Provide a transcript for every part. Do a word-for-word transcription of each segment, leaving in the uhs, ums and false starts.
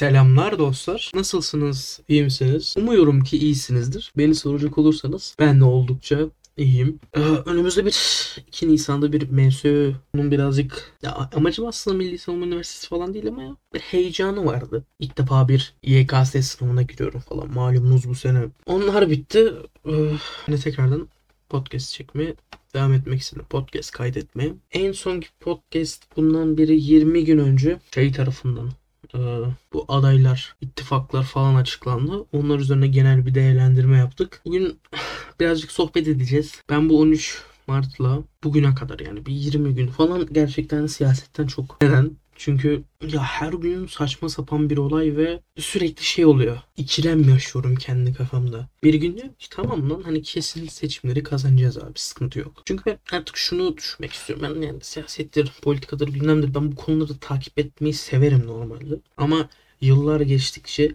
Selamlar dostlar. Nasılsınız? İyi misiniz? Umuyorum ki iyisinizdir. Beni soracak olursanız ben de oldukça iyiyim. Ee, önümüzde bir iki Nisan'da bir mevzu. Bunun birazcık ya, amacım aslında Milli Savunma Üniversitesi falan değil ama ya, bir heyecanı vardı. İlk defa bir Y K S sınavına giriyorum falan. Malumunuz bu sene. Onlar bitti. Ee, hani tekrardan podcast çekmeye devam etmek istedim. Podcast kaydetmeye. En sonki podcast bundan biri yirmi gün önce şey tarafından Ee, bu adaylar, ittifaklar falan açıklandı. Onlar üzerine genel bir değerlendirme yaptık. Bugün birazcık sohbet edeceğiz. Ben bu on üç Mart'la bugüne kadar yani bir yirmi gün falan gerçekten siyasetten çok. Neden? Çünkü ya her gün saçma sapan bir olay ve sürekli şey oluyor. İkilem yaşıyorum kendi kafamda. Bir gün diyorum ki tamam lan hani kesin seçimleri kazanacağız abi, sıkıntı yok. Çünkü ben artık şunu düşünmek istiyorum. Ben yani siyasettir, politikadır, gündemdir. Ben bu konuları takip etmeyi severim normalde. Ama yıllar geçtikçe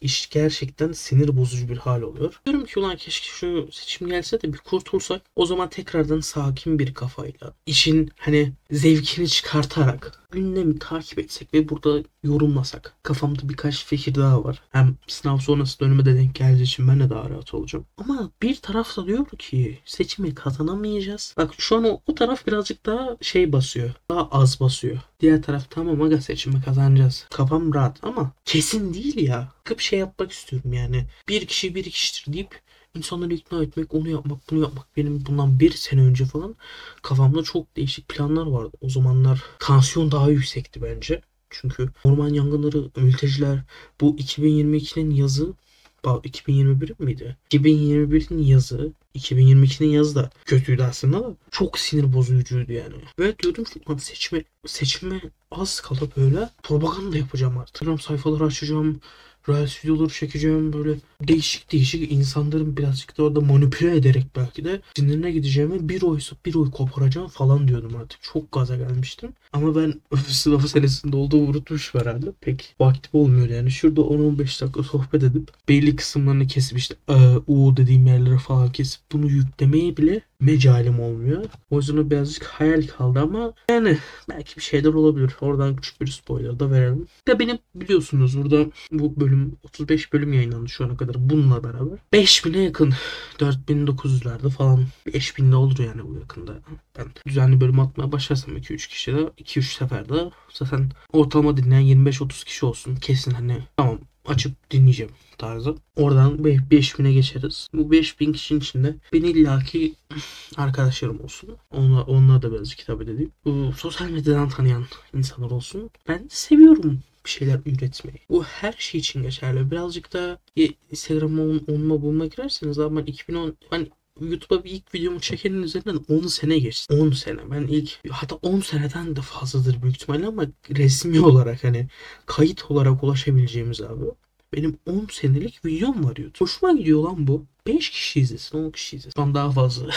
iş gerçekten sinir bozucu bir hal oluyor. Diyorum ki ulan keşke şu seçim gelse de bir kurtulsak. O zaman tekrardan sakin bir kafayla, işin hani zevkini çıkartarak gündemi takip etsek ve burada yorumlasak. Kafamda birkaç fikir daha var. Hem sınav sonrası dönüme de denk geldiği için ben de daha rahat olacağım. Ama bir taraf da diyor ki seçimi kazanamayacağız. Bak şu an o, o taraf birazcık daha şey basıyor. Daha az basıyor. Diğer taraf tamam aga seçimi kazanacağız. Kafam rahat ama kesin değil ya. Kıp şey yapmak istiyorum yani. Bir kişi bir kişidir deyip İnsanları ikna etmek, onu yapmak, bunu yapmak. Benim bundan bir sene önce falan kafamda çok değişik planlar vardı. O zamanlar tansiyon daha yüksekti bence. Çünkü orman yangınları, mülteciler, bu iki bin yirmi ikinin yazı, iki bin yirmi bir miydi? iki bin yirmi birin yazı, iki bin yirmi ikinin yazı da kötüydü aslında ama çok sinir bozucuydu yani. Ve diyordum ki seçime, seçime az kala böyle propaganda yapacağım artık. Instagram sayfaları açacağım. Real videoları çekeceğim, böyle değişik değişik insanların birazcık da orada manipüle ederek belki de sinirine gideceğime bir oysa bir oy koparacağım falan diyordum artık. Çok gaza gelmiştim. Ama ben sınav senesinde olduğumu unutmuş herhalde. Pek vaktim olmuyor yani. Şurada on on beş dakika sohbet edip belli kısımlarını kesip işte u dediğim yerlere falan kesip bunu yüklemeye bile mecalim olmuyor. O yüzden birazcık hayal kaldı ama yani belki bir şeyler olabilir. Oradan küçük bir spoiler da verelim. Ya benim biliyorsunuz burada bu bölüm otuz beş bölüm yayınlandı şu ana kadar bununla beraber. beş bine yakın, dört bin dokuz yüzlerde falan, beş binde olur yani bu yakında. Ben düzenli bölüm atmaya başlarsam iki üç kişide, iki üç seferde zaten ortalama dinleyen yirmi beş otuz kişi olsun. Kesin hani tamam açıp dinleyeceğim tarzı. Oradan beş bine geçeriz. Bu beş bin kişinin içinde ben illaki arkadaşlarım olsun. Onla, onlara da biraz kitap edeyim. Bu sosyal medyadan tanıyan insanlar olsun. Ben seviyorum bir şeyler üretmeyi. Bu her şey için geçerli. Birazcık da Instagram'a onunla bulma girerseniz abi ben iki bin on hani YouTube'a bir ilk videomu çekenin üzerinden on sene geçti. on sene. Ben ilk hatta on seneden de fazladır büyük ihtimalle ama resmi olarak hani kayıt olarak ulaşabileceğimiz abi. Benim on senelik videom var YouTube. Hoşuma gidiyor lan bu. beş kişi izlesin, on kişi izlesin. Şu an daha fazla.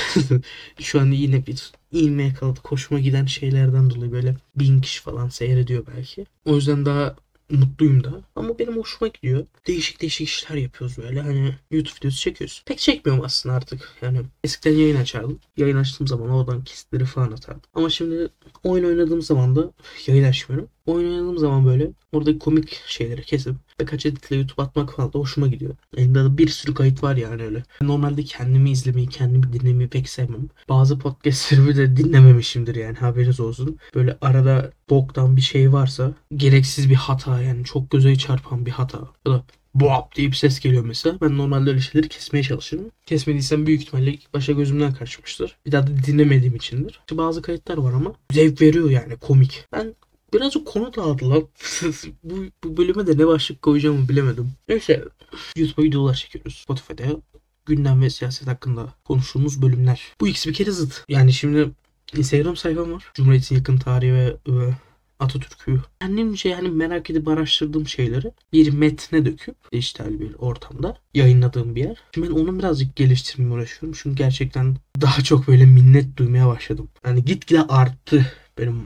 Şu an yine bir ilmeğe kaldı. Hoşuma giden şeylerden dolayı böyle bin kişi falan seyrediyor belki. O yüzden daha mutluyum da. Ama benim hoşuma gidiyor. Değişik değişik işler yapıyoruz böyle. Hani YouTube videosu çekiyoruz. Pek çekmiyorum aslında artık. Yani eskiden yayın açardım. Yayın açtığım zaman oradan kesitleri falan atardım. Ama şimdi oyun oynadığım zaman da yayın açmıyorum. Oyun oynadığım zaman böyle oradaki komik şeyleri kesip birkaç editle YouTube atmak falan da hoşuma gidiyor. Elimde de bir sürü kayıt var yani öyle. Normalde kendimi izlemeyi, kendimi dinlemeyi pek sevmem. Bazı podcastlerimi de dinlememişimdir yani haberiniz olsun. Böyle arada boktan bir şey varsa gereksiz bir hata yani çok göze çarpan bir hata. Ya da boğap diye bir ses geliyor mesela. Ben normalde öyle şeyleri kesmeye çalışırım. Kesmediysem büyük ihtimalle ilk başa gözümden kaçmıştır. Bir daha da dinlemediğim içindir. Bazı kayıtlar var ama zevk veriyor yani komik. Ben birazcık konu dağıldı lan. bu, bu bölüme de ne başlık koyacağımı bilemedim. Neyse YouTube'a videolar çekiyoruz. Spotify'da gündem ve siyaset hakkında konuştuğumuz bölümler. Bu ikisi bir kere zıt. Yani şimdi Instagram sayfam var. Cumhuriyet'in yakın tarihi ve, ve Atatürk'ü. Kendimce yani merak edip araştırdığım şeyleri bir metne döküp dijital bir ortamda yayınladığım bir yer. Şimdi ben onu birazcık geliştirmeye uğraşıyorum. Çünkü gerçekten daha çok böyle minnet duymaya başladım. Yani gitgide arttı benim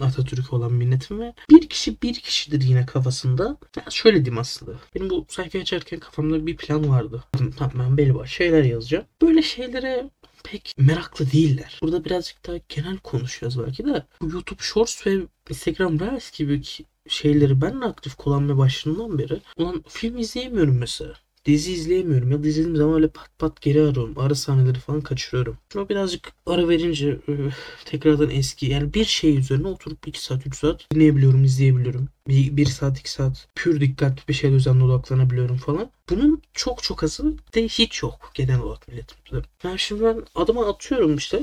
Atatürk'e olan minnetim ve bir kişi bir kişidir yine kafasında. Ya şöyle diyeyim aslında. Benim bu sayfayı açarken kafamda bir plan vardı. Tamam ben belli başlı şeyler yazacağım. Böyle şeylere pek meraklı değiller. Burada birazcık daha genel konuşuyoruz belki de. Bu YouTube Shorts ve Instagram Reels gibi şeyleri ben de aktif kullanmaya başladığımdan beri ulan film izleyemiyorum mesela. Dizi izleyemiyorum ya da izlediğim zaman öyle pat pat geri arıyorum. Ara sahneleri falan kaçırıyorum. Şuna birazcık ara verince ıı, tekrardan eski yani bir şey üzerine oturup iki saat üç saat dinleyebiliyorum, izleyebiliyorum. bir saat iki saat pür dikkatli bir şeye düzenli odaklanabiliyorum falan. Bunun çok çok azı de hiç yok genel olarak milletimizde. Yani şimdi ben adıma atıyorum işte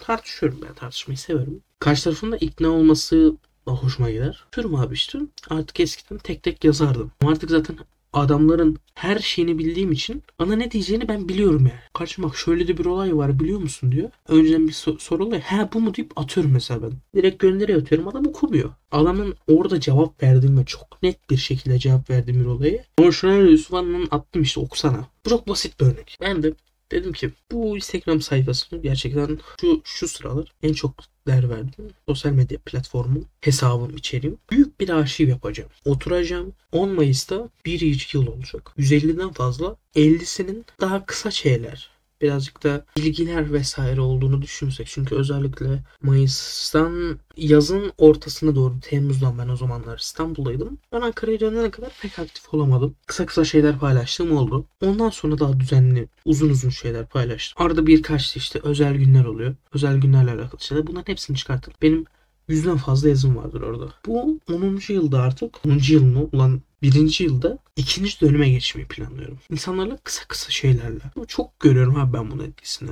tartışıyorum, ben tartışmayı severim. Karşı tarafın da ikna olması hoşuma gider. Türüm abi işte artık eskiden tek tek yazardım. Artık zaten adamların her şeyini bildiğim için ana ne diyeceğini ben biliyorum yani. Karşım bak şöyle de bir olay var biliyor musun diyor. Önceden bir so- soru oluyor. He bu mu deyip atıyorum mesela ben. Direkt gönderiye atıyorum, adam okumuyor. Adamın orada cevap verdiğim ve çok net bir şekilde cevap verdiğim bir olayı. Konuşulan Yusufhan'ın attım işte okusana. Bu çok basit bir örnek. Ben de dedim ki bu Instagram sayfasını gerçekten şu şu sıralar en çok değer verdim. Sosyal medya platformum, hesabım, içeriğim. Büyük bir arşiv yapacağım. Oturacağım. on Mayıs'ta bir yıl olacak. yüz elliden fazla. ellisinin daha kısa şeyler. Birazcık da bilgiler vesaire olduğunu düşünsek. Çünkü özellikle Mayıs'tan yazın ortasına doğru Temmuz'dan ben o zamanlar İstanbul'daydım. Ben Ankara'ya dönene kadar pek aktif olamadım. Kısa kısa şeyler paylaştığım oldu. Ondan sonra daha düzenli uzun uzun şeyler paylaştım. Arada birkaç işte özel günler oluyor. Özel günlerle alakalı şeyler. Bunların hepsini çıkarttım. Benim yüzden fazla yazım vardır orada. Bu onuncu yılda artık onuncu yılını ulan birinci yılda ikinci dönüme geçmeyi planlıyorum. İnsanlarla kısa kısa şeylerle. Çok görüyorum abi ben bunun etkisini.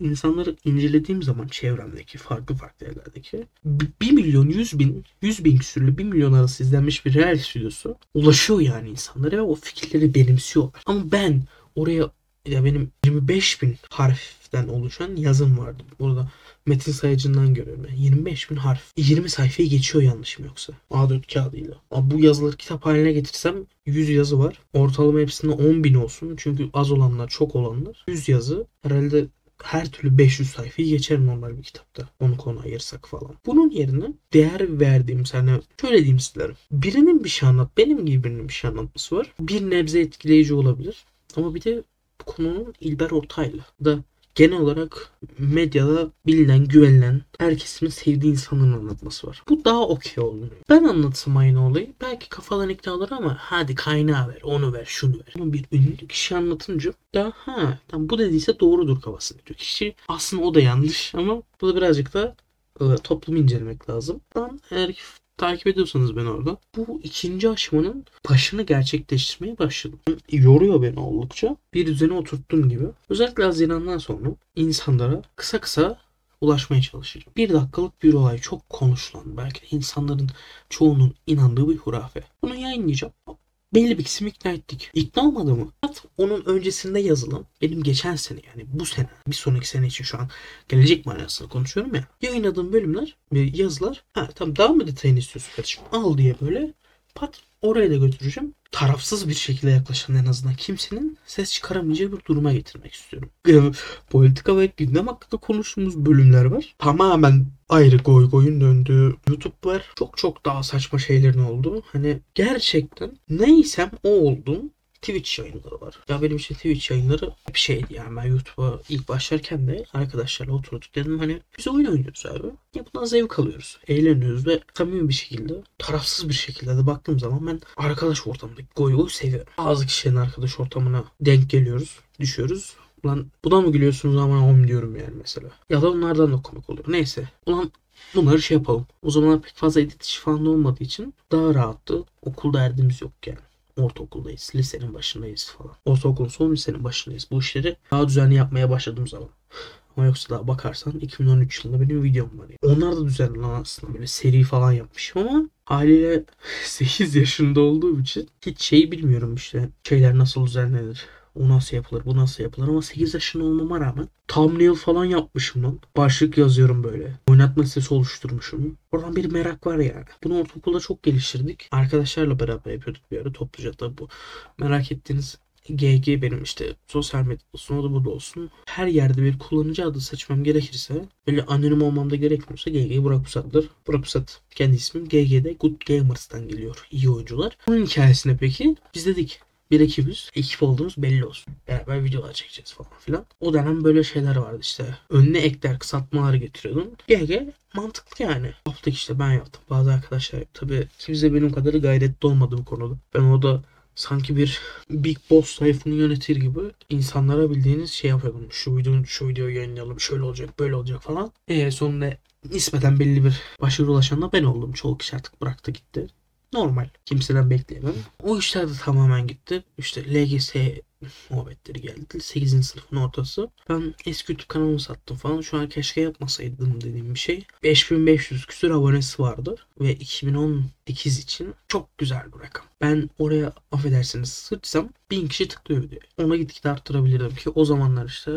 İnsanları incelediğim zaman çevremdeki farklı farklı yerlerdeki bir milyon yüz bin yüz bin küsürlü bir milyon arası izlenmiş bir real stüdyosu ulaşıyor yani insanlara ve o fikirleri benimsiyorlar. Ama ben oraya ya benim yirmi beş bin harften oluşan yazım vardı. Burada metin sayacından görüyorum. Yani yirmi beş bin harf. yirmi sayfayı geçiyor yanlışım yoksa. A dört kağıdıyla. Abi bu yazıları kitap haline getirsem yüz yazı var. Ortalama hepsinde on bin olsun. Çünkü az olanlar çok olanlar. yüz yazı. Herhalde her türlü beş yüz sayfayı geçer normal bir kitapta. Onu konu ayırsak falan. Bunun yerine değer verdiğim sana şöyle diyeyim sizlere. Birinin bir şey anlat. Benim gibi birinin bir şey anlatması var. Bir nebze etkileyici olabilir. Ama bir de konunun İlber Ortaylı da genel olarak medyada bilinen, güvenilen, herkesin sevdiği insanların anlatması var. Bu daha okey oluyor. Ben anlatsam aynı olayı belki kafadan ikna olur ama hadi kaynağı ver, onu ver, şunu ver. Ama bir ünlü kişi anlatınca da ha tam bu dediyse doğrudur kafasında diyor. Kişi aslında o da yanlış ama bu da birazcık da ıı, toplumu incelemek lazım. Ben eğer ki takip ediyorsanız ben orada. Bu ikinci aşamanın başını gerçekleştirmeye başladım. Yoruyor beni oldukça. Bir düzene oturttuğum gibi. Özellikle Haziran'dan sonra insanlara kısa kısa ulaşmaya çalışacağım. Bir dakikalık bir olay çok konuşulan. Belki de insanların çoğunun inandığı bir hurafe. Bunu yayınlayacağım. Belli bir kısmı ikna ettik. İkna olmadı mı? Onun öncesinde yazılan benim geçen sene yani bu sene bir sonraki sene için şu an gelecek manasını konuşuyorum ya. Yayınladığım bölümler yazılar. Ha tamam daha mı detayını istiyorsun kardeşim? Al diye böyle pat oraya da götüreceğim. Tarafsız bir şekilde yaklaşan en azından kimsenin ses çıkaramayacağı bir duruma getirmek istiyorum. Politika ve gündem hakkında konuştuğumuz bölümler var. Tamamen ayrı goy goyun döndüğü YouTube var. Çok çok daha saçma şeylerin olduğu. Hani gerçekten neysem o oldum. Twitch yayınları var. Ya benim için Twitch yayınları hep şeydi yani ben YouTube'a ilk başlarken de arkadaşlarla oturduk dedim hani biz oyun oynuyoruz abi. Ya bundan zevk alıyoruz. Eğleniyoruz ve samimi bir şekilde tarafsız bir şekilde de baktığım zaman ben arkadaş ortamındaki goy goy seviyorum. Bazı kişilerin arkadaş ortamına denk geliyoruz, düşüyoruz. Ulan buna mı gülüyorsunuz aman om diyorum yani mesela. Ya da onlardan da komik oluyor. Neyse. Ulan bunları şey yapalım. O zamanlar pek fazla edit işi falan olmadığı için daha rahattı. Okul derdimiz yok yani. Ortaokuldayız, lisenin başındayız falan. Ortaokulun son lisenin başındayız. Bu işleri daha düzenli yapmaya başladığım zaman. Ama yoksa daha bakarsan iki bin on üç yılında benim videom var. Yani. Onlar da düzenli aslında böyle seri falan yapmışım ama haliyle sekiz yaşında olduğum için hiç şey bilmiyorum işte. Şeyler nasıl düzenlenir? O nasıl yapılır? Bu nasıl yapılır? Ama sekiz yaşında olmama rağmen thumbnail falan yapmışım lan. Başlık yazıyorum böyle. Oynatma listesi oluşturmuşum. Oradan bir merak var yani. Bunu ortaokulda çok geliştirdik. Arkadaşlarla beraber yapıyorduk bir ara topluca da bu. Merak ettiğiniz G G benim işte sosyal medya olsun o da bu da olsun. Her yerde bir kullanıcı adı seçmem gerekirse böyle anonim olmam da gerekmiyorsa G G Burak Usat'dır. Burak Usat kendi ismim G G'de Good Gamers'tan geliyor. İyi oyuncular. Bunun hikayesine peki biz dedik bir ekibimiz, ekip olduğumuz belli olsun. Beraber videolar çekeceğiz falan filan. O dönem böyle şeyler vardı işte. Önüne ekler, kısaltmaları getiriyordun. G G mantıklı yani. Haftaki işte ben yaptım. Bazı arkadaşlar yaptı. Tabii kimse benim kadar gayretli olmadı bu konuda. Ben orada sanki bir Big Boss sayfını yönetir gibi insanlara bildiğiniz şey yapıyordum. Şu videoyu, şu videoyu yayınlayalım, şöyle olacak, böyle olacak falan. E sonunda nispeten belli bir başarı ulaşan da ben oldum. Çoğu kişi artık bıraktı gitti. Normal. Kimseden bekleyemem. O işler de tamamen gitti. İşte L G S muhabbetleri geldi. sekizinci sınıfın ortası. Ben eski YouTube kanalımı sattım falan. Şu an keşke yapmasaydım dediğim bir şey. beş bin beş yüz küsur abonesi vardı. Ve iki bin on sekiz için çok güzel bir rakam. Ben oraya affedersiniz sıçsam bin kişi tıklıyor diye. Ona gittikçe arttırabilirdim ki o zamanlar işte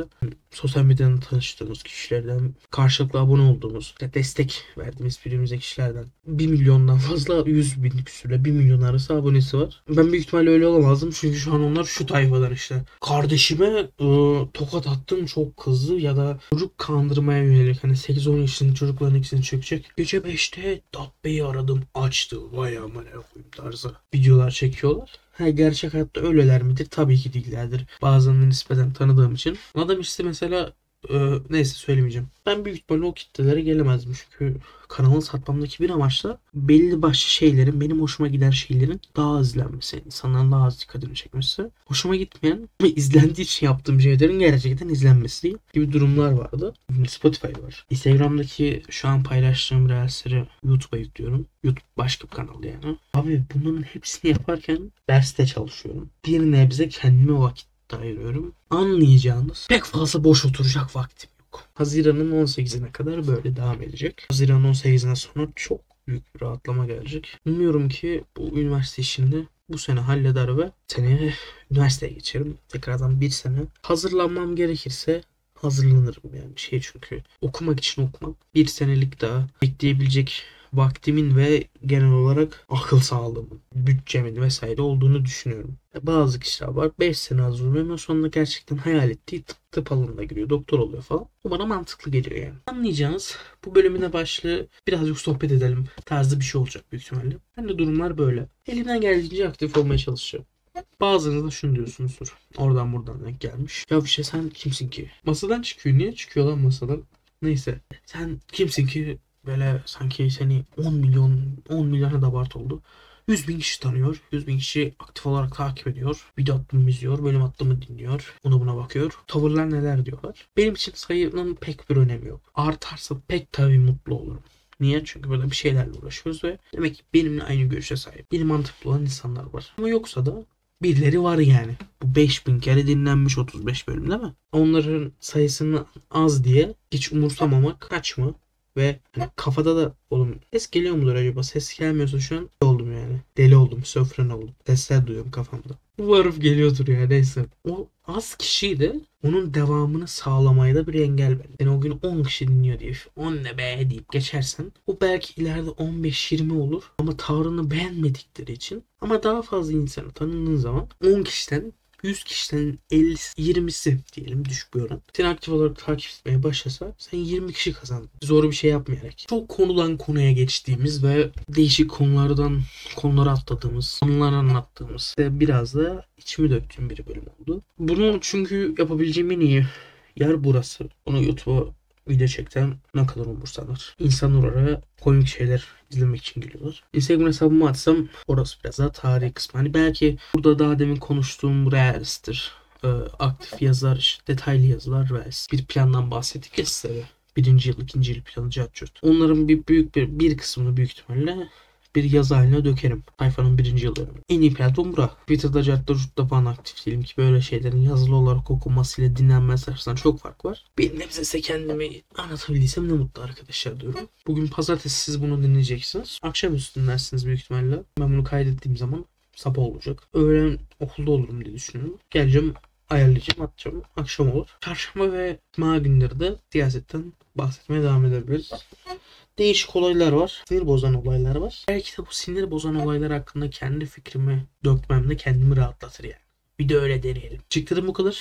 sosyal medyanın tanıştığımız kişilerden, karşılıklı abone olduğumuz, destek verdiğimiz birbirimize kişilerden bir milyondan fazla, yüz bin küsürle bir milyon arası abonesi var. Ben büyük ihtimalle öyle olamazdım çünkü şu an onlar şu tayfadan işte. Kardeşime ıı, tokat attım çok kızdı ya da çocuk kandırmaya yönelik hani sekiz on yaşındaki çocukların ikisini çökecek. Gece beşte Dabbe'yi aradım açtı. Vay aman koyayım tarzı videolar çekiyorlar. Ha, gerçek hayatta öyleler midir? Tabii ki değillerdir. Bazılarını nispeten tanıdığım için. Adam işte mesela e, neyse söylemeyeceğim. Ben büyük ihtimalle o kitlelere gelemezdim. Çünkü kanalı satmamdaki bir amaçla belli başlı şeylerin, benim hoşuma giden şeylerin daha izlenmesi, insanların daha az dikkatini çekmesi. Hoşuma gitmeyen ve izlendiği için yaptığım şeylerin gerçekten izlenmesi gibi durumlar vardı. Spotify var. Instagram'daki şu an paylaştığım reelsleri YouTube'a yüklüyorum. YouTube başka bir kanal yani. Abi bunların hepsini yaparken derste çalışıyorum. Bir nebze kendime vakit ayırıyorum. Anlayacağınız pek fazla boş oturacak vaktim. Haziran'ın on sekizine kadar böyle devam edecek. Haziran on sekizine sonra çok büyük bir rahatlama gelecek. Umuyorum ki bu üniversite işini bu sene halleder ve seneye üniversiteye geçerim. Tekrardan bir sene. Hazırlanmam gerekirse hazırlanırım yani bir şey çünkü. Okumak için okumam. Bir senelik daha bekleyebilecek vaktimin ve genel olarak akıl sağlığımın, bütçemin vesaire olduğunu düşünüyorum. Bazı kişiler var beş sene hazırlanıyor sonunda gerçekten hayal ettiği tıp, tıp alanına giriyor, doktor oluyor falan. Bu bana mantıklı geliyor yani. Anlayacağınız bu bölümüne başlığı birazcık sohbet edelim tarzı bir şey olacak büyük ihtimalle. Ben de durumlar böyle. Elimden geldiğince aktif olmaya çalışacağım. Bazılarınız da şunu diyorsunuzdur. Oradan buradan denk gelmiş. Ya bir şey sen kimsin ki? Masadan çıkıyor. Niye çıkıyor lan masadan? Neyse. Sen kimsin ki? Böyle sanki seni on milyon on milyona da abart oldu. yüz bin kişi tanıyor. yüz bin kişi aktif olarak takip ediyor. Video attığımı izliyor. Bölüm attığımı dinliyor. Ona buna bakıyor. Tavırlar neler diyorlar. Benim için sayının pek bir önemi yok. Artarsa pek tabii mutlu olurum. Niye? Çünkü böyle bir şeylerle uğraşıyoruz ve demek ki benimle aynı görüşe sahip. Benim mantıklı olan insanlar var. Ama yoksa da birileri var yani. Bu beş bin kere dinlenmiş otuz beş bölüm değil mi? Onların sayısını az diye hiç umursamamak kaçma. Ve hani kafada da oğlum ses geliyor mudur acaba? Ses gelmiyorsa şu an oldum yani. Deli oldum, şizofren oldum. Sesler duyuyorum kafamda. Umarım geliyordur ya neyse. O az kişiydi. Onun devamını sağlamaya da bir engel verdi. Yani o gün on kişi dinliyor diye on ne be deyip geçersen o belki ileride on beş yirmi olur. Ama tavrını beğenmedikleri için. Ama daha fazla insanı tanıdığın zaman on kişiden yüz kişiden elli yirmisi diyelim düşük bir oran. Seni aktif olarak takip etmeye başlasa sen yirmi kişi kazandın. Zor bir şey yapmayarak. Çok konudan konuya geçtiğimiz ve değişik konulardan konulara atladığımız, anılar anlattığımız ve biraz da içimi döktüğüm bir bölüm oldu. Bunu çünkü yapabileceğim en iyi yer burası. Onu YouTube'a video çekten ne kadar umursalar. İnsanlar oraya komik şeyler izlemek için geliyorlar. Instagram hesabımı atsam orası biraz daha tarih kısmı. Hani belki burada daha demin konuştuğum reels'tir. Ee, aktif yazılar, detaylı yazılar reels. Bir plandan bahsettik ya size. Birinci yıl, ikinci yıl planı cevap. Onların bir büyük bir, bir kısmını büyük ihtimalle bir yazı haline dökerim. Sayfanın birinci yılı. En iyi platform bura. Twitter'da, Cart'ta, Jut'ta falan aktif değilim ki böyle şeylerin yazılı olarak okunmasıyla dinlenmesi arasında çok fark var. Benim de bize kendimi anlatabildiysem ne mutlu arkadaşlar diyorum. Bugün pazartesi siz bunu dinleyeceksiniz. Akşam üstü dinlersiniz büyük ihtimalle. Ben bunu kaydettiğim zaman sabah olacak. Öğlen okulda olurum diye düşünüyorum. Geleceğim, ayarlayacağım, atacağım. Akşam olur. Çarşamba ve cuma günleri de siyasetten bahsetmeye devam edebiliriz. Değişik olaylar var. Sinir bozan olaylar var. Belki de bu sinir bozan olaylar hakkında kendi fikrimi dökmemle kendimi rahatlatır yani. Bir de öyle deneyelim. Çıktırım bu kadar.